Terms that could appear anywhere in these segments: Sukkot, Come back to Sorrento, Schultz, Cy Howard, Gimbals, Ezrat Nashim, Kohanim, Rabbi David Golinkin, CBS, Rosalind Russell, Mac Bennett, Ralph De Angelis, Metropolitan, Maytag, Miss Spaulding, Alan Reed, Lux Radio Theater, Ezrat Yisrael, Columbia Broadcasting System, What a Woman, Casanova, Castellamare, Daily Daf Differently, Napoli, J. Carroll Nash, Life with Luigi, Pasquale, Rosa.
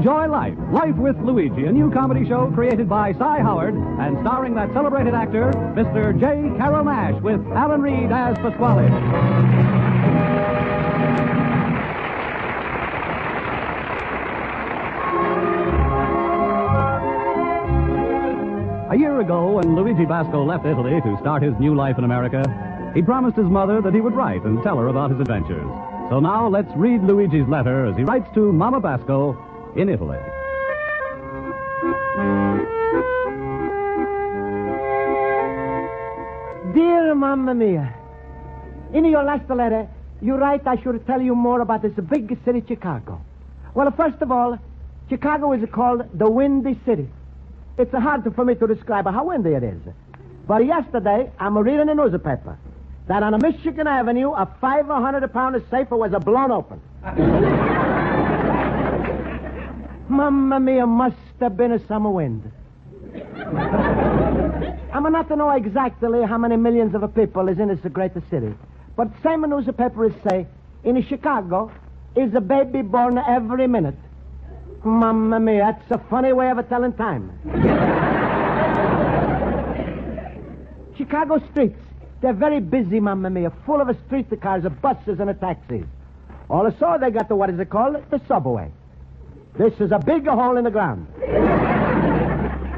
Enjoy life. Life with Luigi, a new comedy show created by Cy Howard and starring that celebrated actor, Mr. J. Carroll Nash, with Alan Reed as Pasquale. A year ago, when Luigi Basco left Italy to start his new life in America, he promised his mother that he would write and tell her about his adventures. So now let's read Luigi's letter as he writes to Mama Basco in Italy. Dear Mamma Mia, in your last letter, you write I should tell you more about this big city, Chicago. Well, first of all, Chicago is called the Windy City. It's hard for me to describe how windy it is. But yesterday, I'm reading a newspaper that on Michigan Avenue, a 500-pounder safe was blown open. Mamma mia, must have been a summer wind. I'm not to know exactly how many millions of people is in this great city, but same newspaper is say, in Chicago, is a baby born every minute. Mamma mia, that's a funny way of telling time. Chicago streets. They're very busy, Mamma Mia, full of street cars, buses, and taxis. Also, they got what is it called? The subway. This is a big hole in the ground.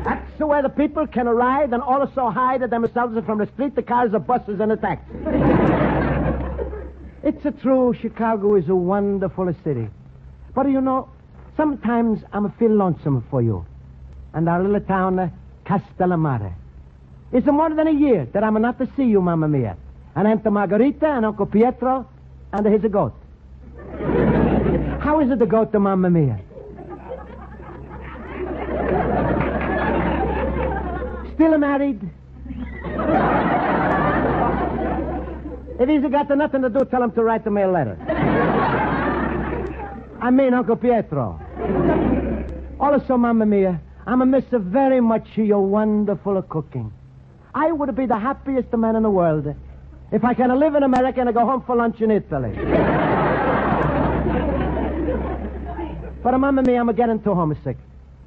That's where the people can ride and also hide themselves from the street cars, buses, and taxis. It's true, Chicago is a wonderful city. But, you know, sometimes I feel lonesome for you. And our little town, Castellamare. It's more than a year that I'm not to see you, Mamma Mia. And Aunt Margarita and Uncle Pietro and his goat. How is it the goat, Mamma Mia? Still married? If he's got nothing to do, tell him to write me a letter. I mean, Uncle Pietro. Also, Mamma Mia, I'm a miss very much your wonderful cooking. I would be the happiest man in the world if I can live in America and go home for lunch in Italy. But, Mamma Mia, I'm getting too homesick.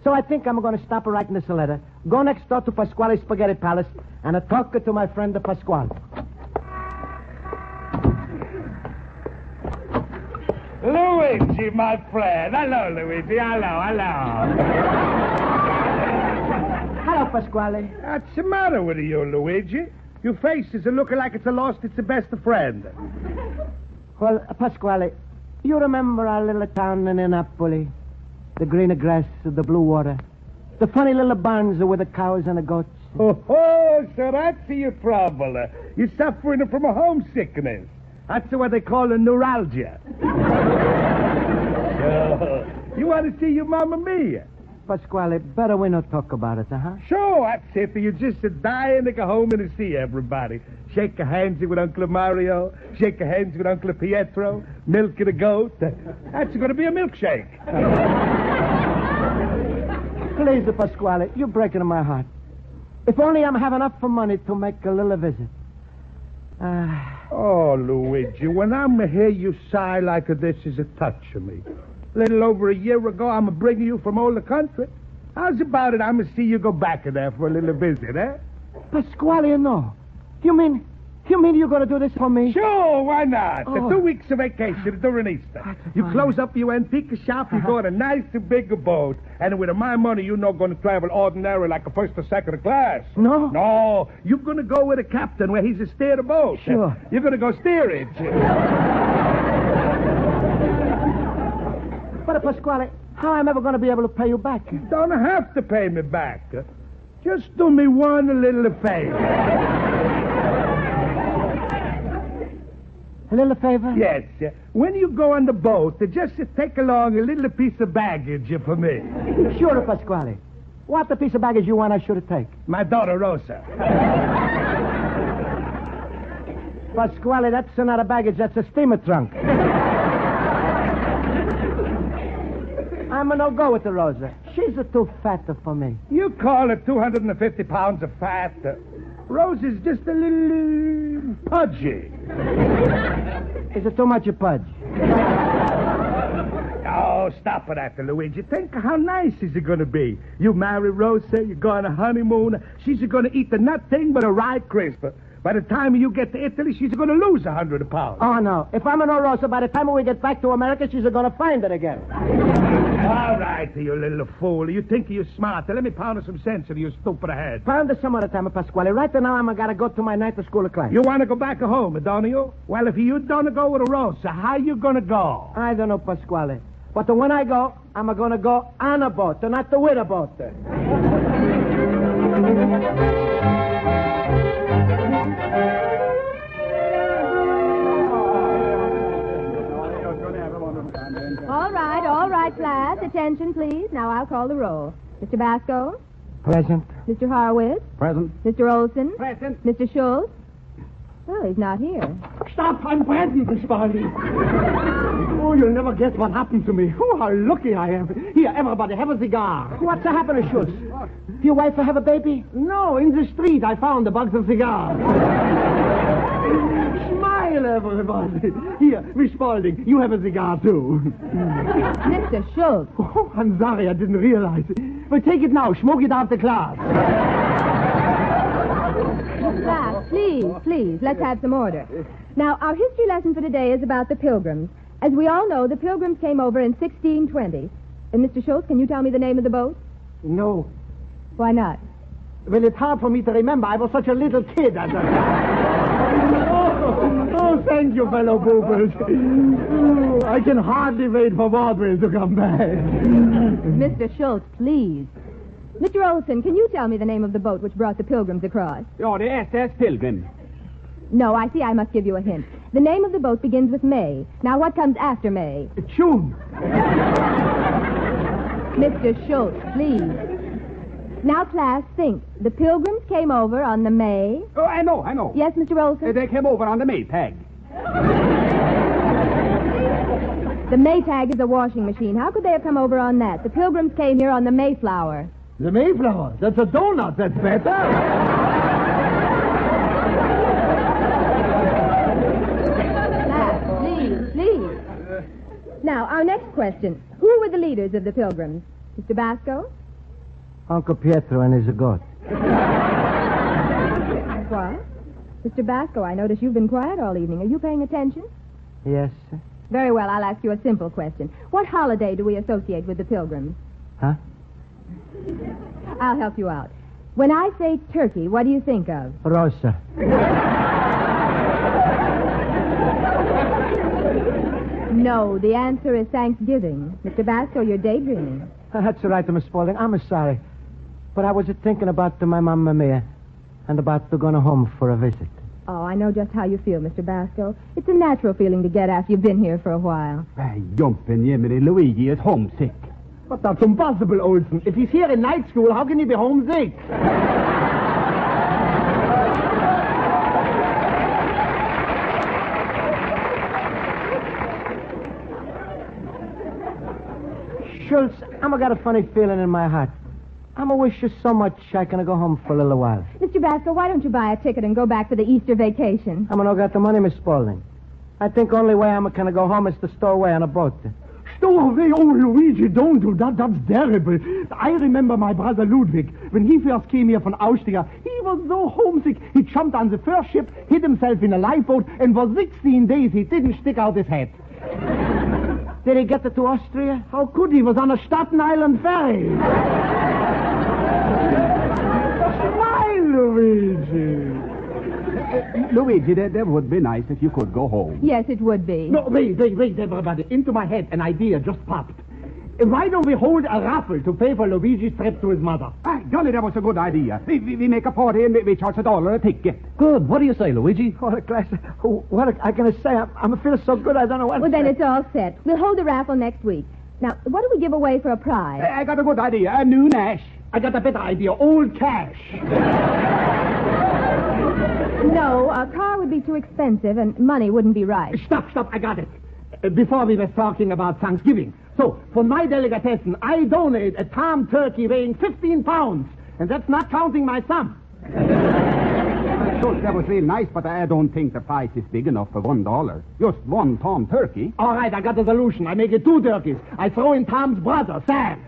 So I think I'm going to stop writing this letter, go next door to Pasquale's Spaghetti Palace, and talk to my friend Pasquale. Luigi, my friend. Hello, Luigi. Hello. Hello, Pasquale. What's the matter with you, Luigi? Your face is looking like it's lost its best friend. Well, Pasquale, you remember our little town in Napoli? The green grass, the blue water, the funny little barns with the cows and the goats. Oh, so that's your trouble. You're suffering from a homesickness. That's what they call a neuralgia. You want to see your Mamma Mia? Pasquale, better we not talk about it, huh? Sure, that's it. You just dying to go home and see everybody. Shake hands with Uncle Mario. Shake hands with Uncle Pietro. Milk the goat. That's going to be a milkshake. Please, Pasquale, you're breaking my heart. If only I'm having enough money to make a little visit. Oh, Luigi, when I'm here, you sigh like this is a touch of me. A little over a year ago, I'm bringing you from all the country. How's about it? I'm going to see you go back there for a little visit, eh? Pasquale, no. You mean you're going to do this for me? Sure, why not? Oh. 2 weeks of vacation during Easter. You close up your antique shop, you go on a nice big boat, and with my money, you're not going to travel ordinary like a first or second class. No? No. You're going to go with a captain where he's a steer the boat. Sure. You're going to go steer it. But, Pasquale, how am I ever going to be able to pay you back? You don't have to pay me back. Just do me one little favor. A little favor? Yes. When you go on the boat, just take along a little piece of baggage for me. Sure, Pasquale. What the piece of baggage you want I should take? My daughter, Rosa. Pasquale, that's not a baggage. That's a steamer trunk. I'm a no-go with the Rosa. She's too fat for me. You call her 250 pounds of fat. Rosa's just a little pudgy. Is it too much a pudge? Oh, Oh, stop it after Luigi. Think how nice is it going to be. You marry Rosa, you go on a honeymoon. She's going to eat the nothing but a rye crisp. By the time you get to Italy, she's going to lose 100 pounds. Oh, no. If I'm an Rosa, by the time we get back to America, she's going to find it again. All right, you little fool. You think you're smart. Let me pound some sense into your stupid head. Pound it some other time, Pasquale. Right now, I'm going to go to my night school class. You want to go back home, don't you? Well, if you don't go with Rosa, how you going to go? I don't know, Pasquale. But when I go, I'm going to go on a boat, not with a boat. All right, class. Attention, please. Now I'll call the roll. Mr. Basco? Present. Mr. Horowitz? Present. Mr. Olson? Present. Mr. Schultz? Well, he's not here. Stop! I'm present, Miss Spaulding. Oh, you'll never guess what happened to me. Oh, how lucky I am. Here, everybody, have a cigar. What's happened to Schultz? Did your wife have a baby? No, in the street I found a box of cigars. Smile, everybody. Here, Miss Spaulding, you have a cigar, too. Mr. Schultz. Oh, I'm sorry, I didn't realize it. But take it now. Smoke it after class. Class, please, let's have some order. Now, our history lesson for today is about the Pilgrims. As we all know, the Pilgrims came over in 1620. And, Mr. Schultz, can you tell me the name of the boat? No. Why not? Well, it's hard for me to remember. I was such a little kid at that time. Oh, thank you, fellow poopers. Oh, I can hardly wait for Baldwin to come back. Mr. Schultz, please. Mr. Olson, can you tell me the name of the boat which brought the Pilgrims across? Oh, the SS Pilgrim. No, I see I must give you a hint. The name of the boat begins with May. Now, what comes after May? June. Mr. Schultz, please. Now, class, think. The Pilgrims came over on the May... Oh, I know. Yes, Mr. Olson? They came over on the Maytag. The Maytag is a washing machine. How could they have come over on that? The Pilgrims came here on the Mayflower. The Mayflower? That's a donut. That's better. Now, please. Now, our next question. Who were the leaders of the Pilgrims? Mr. Basco? Uncle Pietro and his goat. What? Mr. Basco, I notice you've been quiet all evening. Are you paying attention? Yes, sir. Very well, I'll ask you a simple question. What holiday do we associate with the Pilgrims? Huh? I'll help you out. When I say turkey, what do you think of? Rosa. No, the answer is Thanksgiving. Mr. Basco, you're daydreaming. That's all right, Miss Spaulding. I'm sorry. But I was thinking about my Mamma Mia and about going home for a visit. Oh, I know just how you feel, Mr. Basco. It's a natural feeling to get after you've been here for a while. Hey, jumping Yemini, Luigi is homesick. But that's impossible, Olson. If he's here in night school, how can he be homesick? Schultz, I'm got a funny feeling in my heart. I'm a wish you so much I can go home for a little while. Mr. Basco, why don't you buy a ticket and go back for the Easter vacation? I'm not got the money, Miss Spaulding. I think only way I'm going to go home is to stow away on a boat. Stow away? Oh, Luigi, don't do that. That's terrible. I remember my brother Ludwig. When he first came here from Austria, he was so homesick. He jumped on the first ship, hid himself in a lifeboat, and for 16 days he didn't stick out his head. Did he get to Austria? How could he? He was on a Staten Island ferry. Smile, Luigi. Luigi, that would be nice if you could go home. Yes, it would be. No, wait, everybody. Into my head, an idea just popped. Why don't we hold a raffle to pay for Luigi's trip to his mother? Ah, Johnny, that was a good idea. We make a party and we charge $1 a ticket. Good. What do you say, Luigi? Oh, class, what I can say? I'm feeling so good, I don't know what... Well, then it's all set. We'll hold the raffle next week. Now, what do we give away for a prize? I got a good idea. A new Nash. I got a better idea. Old cash. No, a car would be too expensive and money wouldn't be right. Stop, I got it. Before we were talking about Thanksgiving. So, for my delicatessen, I donate a tom turkey weighing 15 pounds. And that's not counting my thumb. Schultz, that was real nice, but I don't think the price is big enough for $1. Just one tom turkey. All right, I got the solution. I make it two turkeys. I throw in Tom's brother, Sam.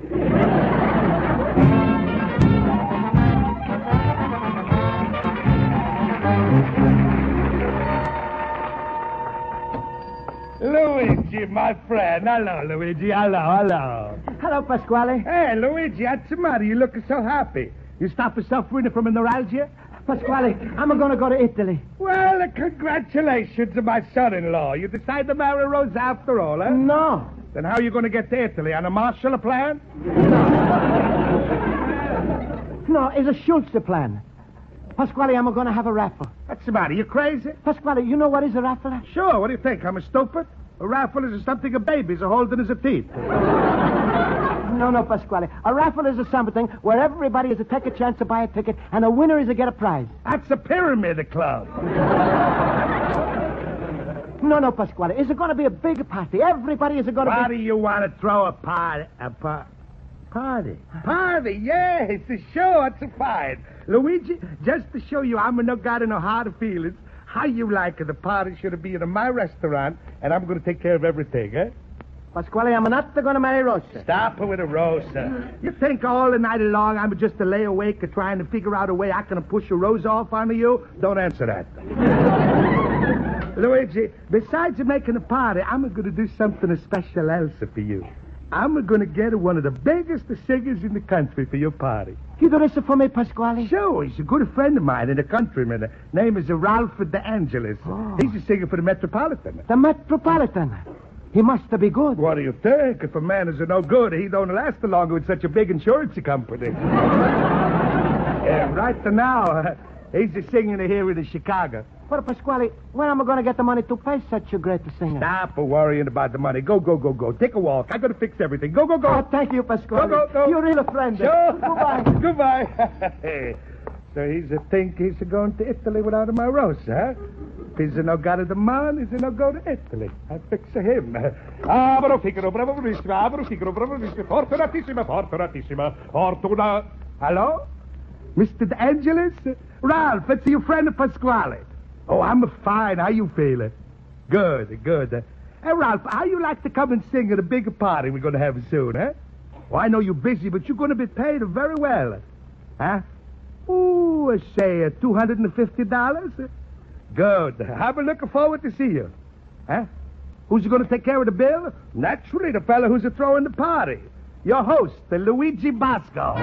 Luigi, my friend. Hello, Luigi. Hello. Hello, Pasquale. Hey, Luigi, what's the matter? You look so happy. You stop suffering from a neuralgia? Pasquale, I'm going to go to Italy. Well, congratulations to my son-in-law. You decide to marry Rosa after all, eh? No. Then how are you going to get to Italy? On a Marshall plan? No, it's a Schultz plan. Pasquale, I'm going to have a raffle. What's the matter? You crazy? Pasquale, you know what is a raffle? Sure. What do you think? I'm a stupid? A raffle is something a baby's holding as a teeth. No, Pasquale. A raffle is a something where everybody is to take a chance to buy a ticket, and a winner is to get a prize. That's a pyramid club. No, Pasquale. It's going to be a big party. Everybody is going to be... Why do you want to throw a party? Party, yes, sure, it's a fine. Luigi, just to show you I'm no got no hard feelings, how you like it, the party should be in my restaurant, and I'm going to take care of everything, eh? Pasquale, I'm not going to marry Rosa. Stop her with a Rosa. You think all the night long I'm just to lay awake trying to figure out a way I can push a Rosa off onto you? Don't answer that. Luigi, besides making a party, I'm going to do something special else for you. I'm going to get one of the biggest singers in the country for your party. You do this for me, Pasquale? Sure. He's a good friend of mine and a countryman. His name is Ralph De Angelis. Oh. He's a singer for the Metropolitan. The Metropolitan? He must be good. What do you think? If a man is no good, he don't last long with such a big insurance company. Yeah, right to now, he's a singer here in Chicago. Well, Pasquale, where am I going to get the money to pay such a great singer? Stop worrying about the money. Go. Take a walk. I'm going to fix everything. Go. Oh, thank you, Pasquale. Go. You're really a friend. Sure. Goodbye. So he's a think he's going to Italy without my Rosa, huh? He's no got the man, he's no go to Italy. I fix him. Abro Figaro, bravissima. Abro Figaro, bravissima. Fortunatissima. Fortuna. Hello? Mr. De Angelis? Ralph, it's your friend Pasquale. Oh, I'm fine. How you feeling? Good. Hey, Ralph, how you like to come and sing at a big party we're going to have soon, eh? Well, I know you're busy, but you're going to be paid very well. Huh? Ooh, say $250? Good. I've been looking forward to see you. Huh? Who's going to take care of the bill? Naturally, the fella who's throwing the party. Your host, Luigi Basco.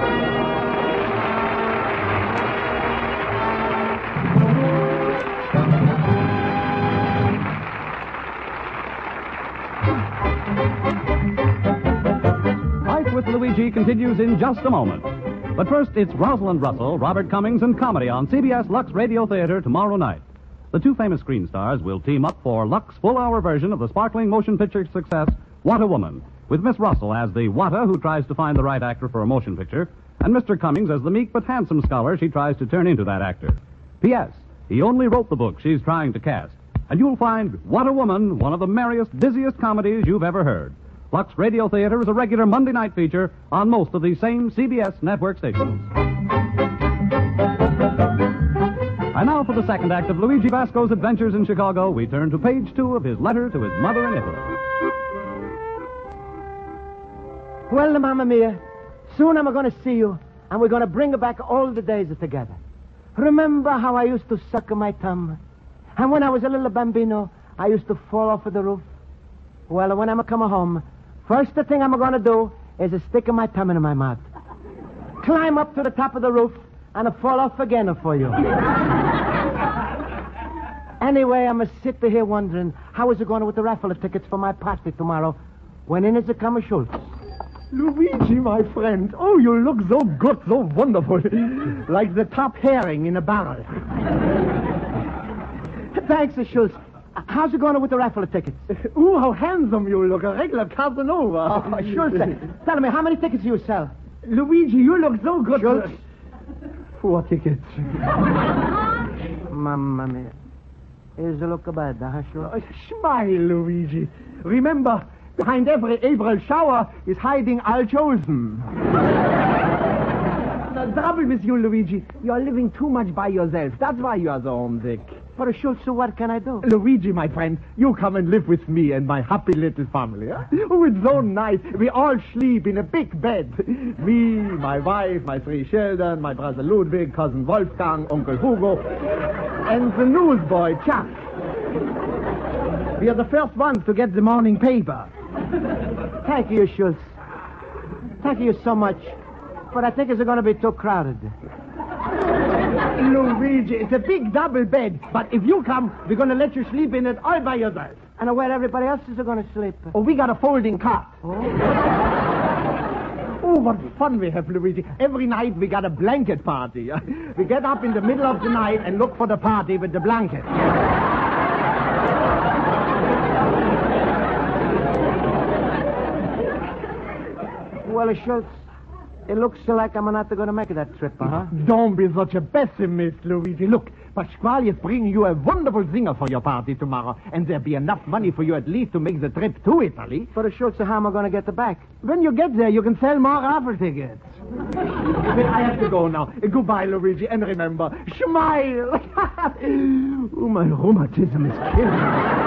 Luigi continues in just a moment. But first, it's Rosalind Russell, Robert Cummings, and comedy on CBS Lux Radio Theater tomorrow night. The two famous screen stars will team up for Lux's full-hour version of the sparkling motion picture success, What a Woman, with Miss Russell as the Wata who tries to find the right actor for a motion picture, and Mr. Cummings as the meek but handsome scholar she tries to turn into that actor. P.S. He only wrote the book she's trying to cast, and you'll find What a Woman, one of the merriest, busiest comedies you've ever heard. Lux Radio Theater is a regular Monday night feature on most of the same CBS network stations. And now for the second act of Luigi Basco's adventures in Chicago, we turn to page 2 of his letter to his mother in Italy. Well, Mamma Mia, soon I'm going to see you, and we're going to bring back all the days together. Remember how I used to suck my thumb? And when I was a little bambino, I used to fall off the roof. Well, when I'm a come home, first thing I'm going to do is stick my thumb in my mouth. Climb up to the top of the roof and fall off again for you. Anyway, I'm sitting here wondering how is it going with the raffle tickets for my party tomorrow when in is a come Schultz. Luigi, my friend, oh, you look so good, so wonderful. Like the top herring in a barrel. Thanks, Schultz. How's it going with the raffle tickets? Ooh, how handsome you look. A regular Casanova. Oh, Schultz, tell me, how many tickets do you sell? Luigi, you look so good. Schultz. 4 tickets. Mamma mia. Is it look bad, huh, Schultz? Smile, Luigi. Remember, behind every April shower is hiding Al Chosen. The trouble, Monsieur Luigi, you're living too much by yourself. That's why you are so homesick. For Schultz, so what can I do? Luigi, my friend, you come and live with me and my happy little family. Huh? Oh, it's so nice. We all sleep in a big bed. Me, my wife, my three children, my brother Ludwig, cousin Wolfgang, Uncle Hugo, and the newsboy, Chuck. We are the first ones to get the morning paper. Thank you, Schultz. Thank you so much. But I think it's going to be too crowded. Luigi, it's a big double bed, but if you come, we're going to let you sleep in it all by yourself. And where everybody else is going to sleep? Oh, we got a folding cot. Oh. Oh, what fun we have, Luigi. Every night we got a blanket party. We get up in the middle of the night and look for the party with the blanket. Well, Schultz, it looks like I'm not going to make that trip, huh? Don't be such a pessimist, Luigi. Look, Pasquale is bringing you a wonderful singer for your party tomorrow, and there'll be enough money for you at least to make the trip to Italy. But Schultz, how am I going to get the back? When you get there, you can sell more raffle tickets. Well, I have to go now. Goodbye, Luigi, and remember, smile! Oh, my rheumatism is killing me.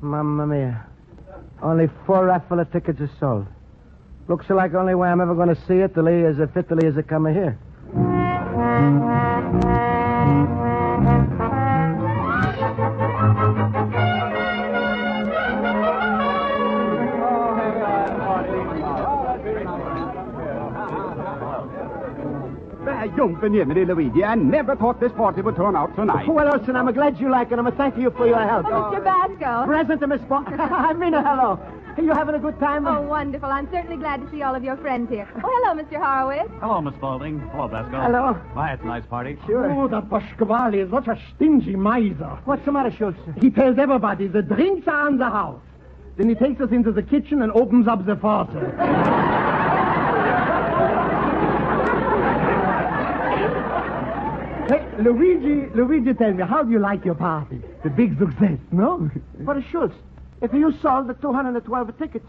Mamma mia. Only 4 raffle tickets are sold. Looks like only way I'm ever going to see Italy is if Italy is a coming here. Don't forget me, Luigi. I never thought this party would turn out tonight. Well, listen, I'm glad you like it. I'm a thank you for your help. Oh, Mr. Basco. Present to Miss Spaulding. I mean, hello. Are you having a good time? Oh, wonderful. I'm certainly glad to see all of your friends here. Oh, hello, Mr. Horowitz. Hello, Miss Spaulding. Hello, Basco. Hello. Why, it's a nice party. Sure. Oh, that Pasquale is such a stingy miser. What's the matter, Schultz? He tells everybody the drinks are in the house. Then he takes us into the kitchen and opens up the faucet. Hey, Luigi, tell me, how do you like your party? The big success, no? But Schultz, if you sold the 212 tickets,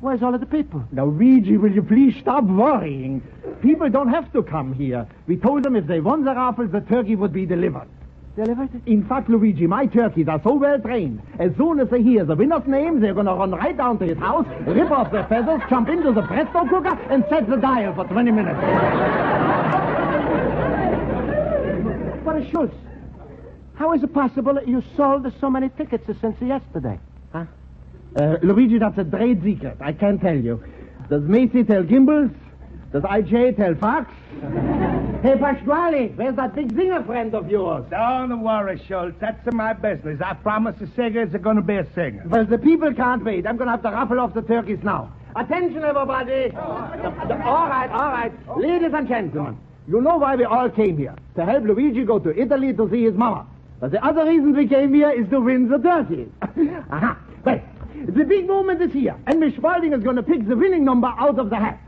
where's all of the people? Luigi, will you please stop worrying? People don't have to come here. We told them if they won the raffle, the turkey would be delivered. Delivered? In fact, Luigi, my turkeys are so well trained. As soon as they hear the winner's name, they're going to run right down to his house, rip off their feathers, jump into the presto cooker, and set the dial for 20 minutes. But Schultz, how is it possible that you sold so many tickets since yesterday? Huh? Luigi, that's a trade secret. I can't tell you. Does Macy tell Gimbals? Does IJ tell Fox? Hey, Pasquale, where's that big singer friend of yours? Don't worry, Schultz. That's my business. I promise the singers are going to be a singer. Well, the people can't wait. I'm going to have to raffle off the turkeys now. Attention, everybody. All right. Ladies and gentlemen. You know why we all came here. To help Luigi go to Italy to see his mama. But the other reason we came here is to win the turkeys. Aha. Well, the big moment is here. And Miss Spaulding is going to pick the winning number out of the hat.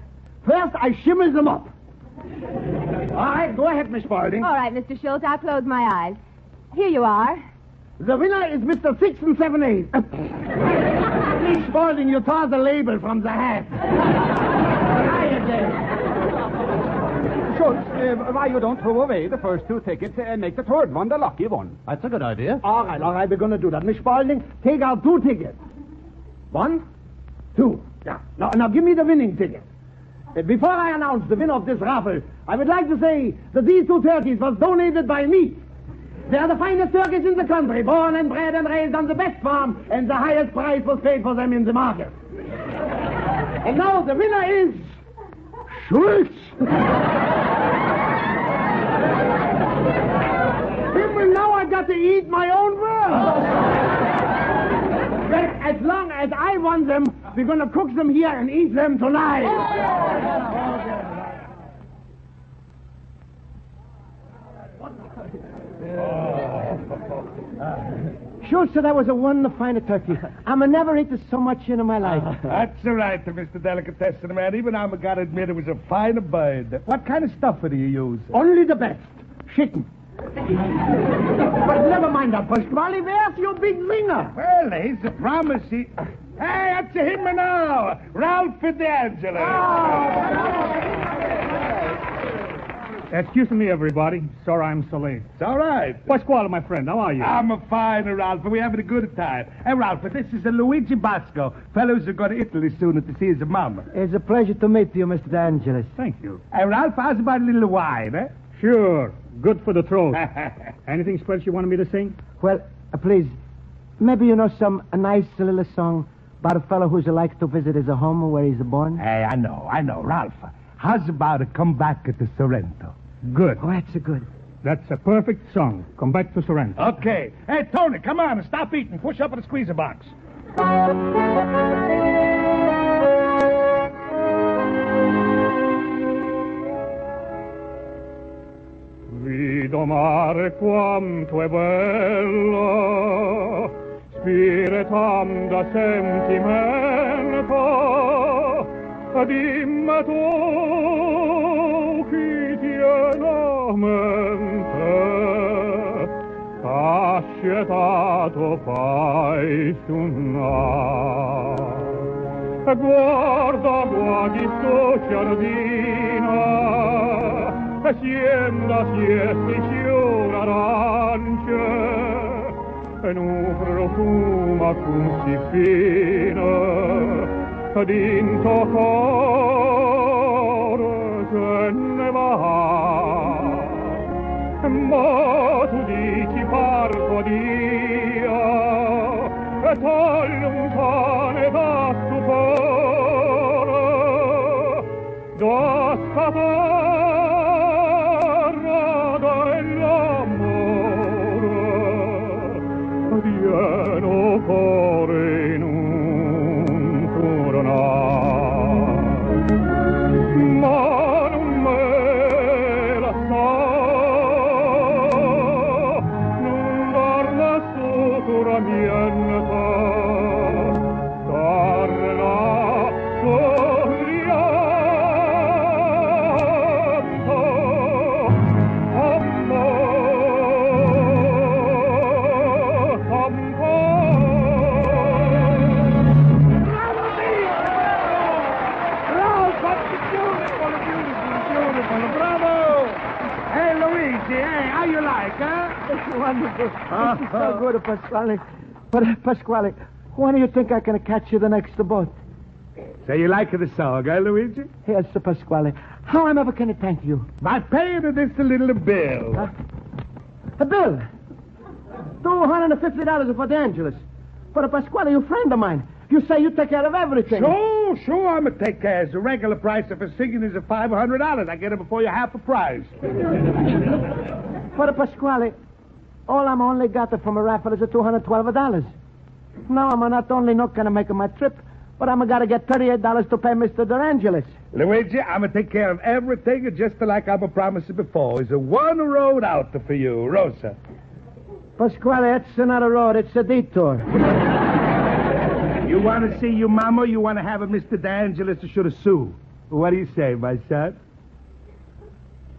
First, I shimmel them up. All right, go ahead, Miss Spaulding. All right, Mr. Schultz, I'll close my eyes. Here you are. The winner is Mr. 6 and 7/8. Miss Spaulding, you tore the label from the hat. Try again. Schultz, why you don't throw away the first 2 tickets and make the third one the lucky one? That's a good idea. All right, we're going to do that. Miss Spaulding, take out 2 tickets. 1, 2. Yeah. Now give me the winning ticket. Before I announce the winner of this raffle, I would like to say that these 2 turkeys was donated by me. They are the finest turkeys in the country, born and bred and raised on the best farm, and the highest price was paid for them in the market. And now the winner is... Schultz! People, now I got to eat my own words. Well, as long as I want them, we're going to cook them here and eat them tonight. Schultz, that was a wonderful fine turkey. I'm a never eaten so much in my life. That's all right, Mr. Delicatessen, man. Even I'm got to admit it was a fine bird. What kind of stuff did you use? Only the best. Chicken. But never mind that, Pasquale. Where's your big ringer? Well, he's a promise he... Hey, that's him now. Ralph De Angelis. Oh. Excuse me, everybody. Sorry I'm so late. It's all right. Pasquale, my friend, how are you? I'm fine, Ralph. We're having a good time. Hey, Ralph, this is Luigi Basco. Fellows are going to Italy soon to see his mama. It's a pleasure to meet you, Mr. De Angelis. Thank you. Hey, Ralph, how's about a little wine, eh? Sure. Good for the throat. Anything special you wanted me to sing? Well, please, maybe you know some nice little song about a fellow who's like to visit his home where he's born. Hey, I know. Ralph, how's about Come Back to Sorrento? Good. Oh, that's a good. That's a perfect song. Come Back to Sorrento. Okay. Hey, Tony, come on. Stop eating. Push up in the squeezer box. Vido mare quanto è bello, spiritam da sentimento, dimmi tu chi tiene a mente, a scelta tu fai suonare, guarda di sto giardino, Haciendas y especies arancia en un profuma cuncifina dinto coro que ne va ma tu dici parco dia e tal lontane da stupore da scapar Pieno cuore in un coronar, ma non me la so, non darla sutura mienta, darla sorrianto, amore. Wonderful. This is so good, Pasquale. But, Pasquale, when do you think I can catch you the next boat? So you like the song, eh, Luigi? Yes, Sir Pasquale. How am I ever going to thank you? By paying this little bill. A bill? $250 for De Angelis. But, Pasquale, you're a friend of mine. You say you take care of everything. Sure, I'm going to take care. It's a regular price. If a singing is at $500, I get it before you half the price. But, Pasquale... All I'm only got from a raffle is $212. Now I'm not only not going to make my trip, but I'm going to get $38 to pay Mr. De Angelis. Luigi, I'm going to take care of everything just like I've promised before. It's a one road out for you, Rosa. Pasquale, it's not a road. It's a detour. You want to see your mama or you want to have a Mr. De Angelis to shoot a Sue? What do you say, my son?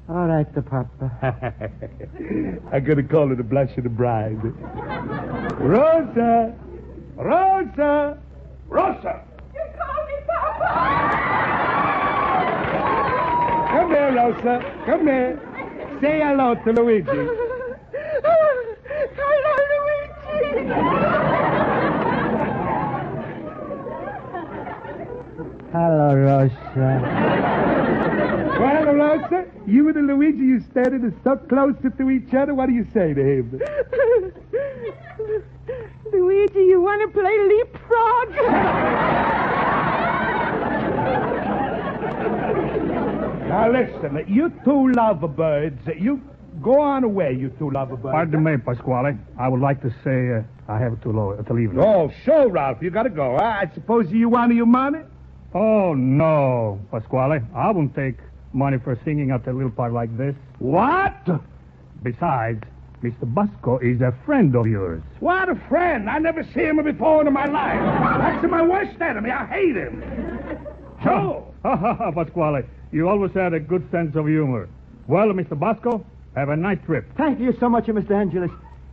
All right, Papa. I'm going to call her the blush of the bride. Rosa! Rosa! Rosa! You call me Papa! Come here, Rosa. Come here. Say hello to Luigi. Hello, Luigi. Hello, Rosa. Well, Rosa, you and Luigi, you standing so close to each other. What do you say to him? Luigi, you want to play leapfrog? Now, listen, you two lovebirds, you go on away, you two lovebirds. Pardon me, Pasquale. I would like to say I have to leave now. Oh, sure, Ralph. You got to go. I suppose you want your money? Oh, no, Pasquale. I won't take... money for singing at a little part like this. What? Besides, Mr. Basco is a friend of yours. What a friend! I never see him before in my life. That's my worst enemy. I hate him. So? Pasquale, you always had a good sense of humor. Well, Mr. Basco, Have a night trip. Thank you so much, Mr. Angelis.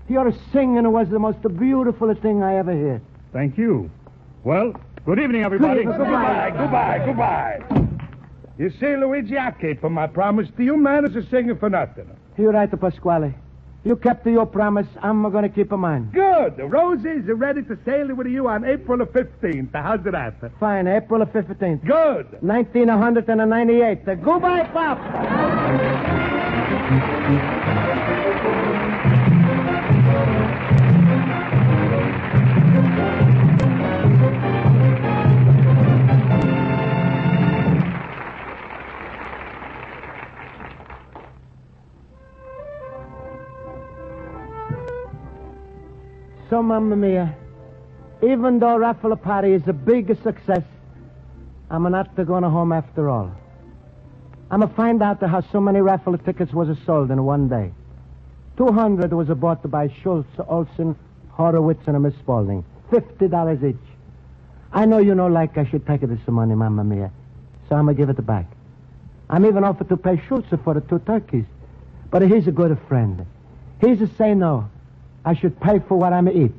Your singing was the most beautiful thing I ever heard. Thank you. Well, good evening, everybody. Goodbye. You see, Luigi, I keep on my promise to you, man, as a singer for nothing. You're right, Pasquale. You kept your promise. I'm going to keep mine. Good. The Roses are ready to sail with you on April the 15th. How's that? Fine. April the 15th. Good. 1998. Goodbye, Pop. So, Mamma Mia, even though Raffle Party is a big success, I'm not going home after all. I'm going to find out how so many raffle tickets was sold in one day. 200 was bought by Schultz, Olsen, Horowitz, and Miss Spaulding. $50 each. I know you know like I should take this money, Mamma Mia, so I'm going to give it back. I'm even offered to pay Schultz for the 2 turkeys, but he's a good friend. He's a say no. I should pay for what I'm eat.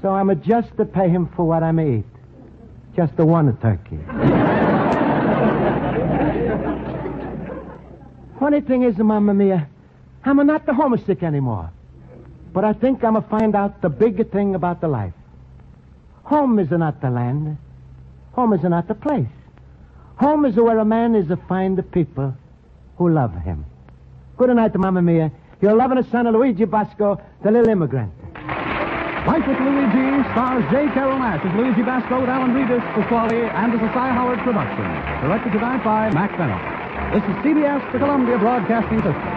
So I'm just to pay him for what I'm eat. Just the 1 turkey. Funny thing is, Mamma Mia, I'm not the homesick anymore. But I think I'm gonna find out the big thing about the life. Home is not the land. Home is not the place. Home is where a man is to find the people who love him. Good night, Mamma Mia. Your loving son, Luigi Basco, the little immigrant. Life with Luigi stars J. Carroll Nash as Luigi Basco with Alan Reed as Pasquale and as a Cy Howard production. Directed tonight by Mac Bennett. This is CBS, the Columbia Broadcasting System.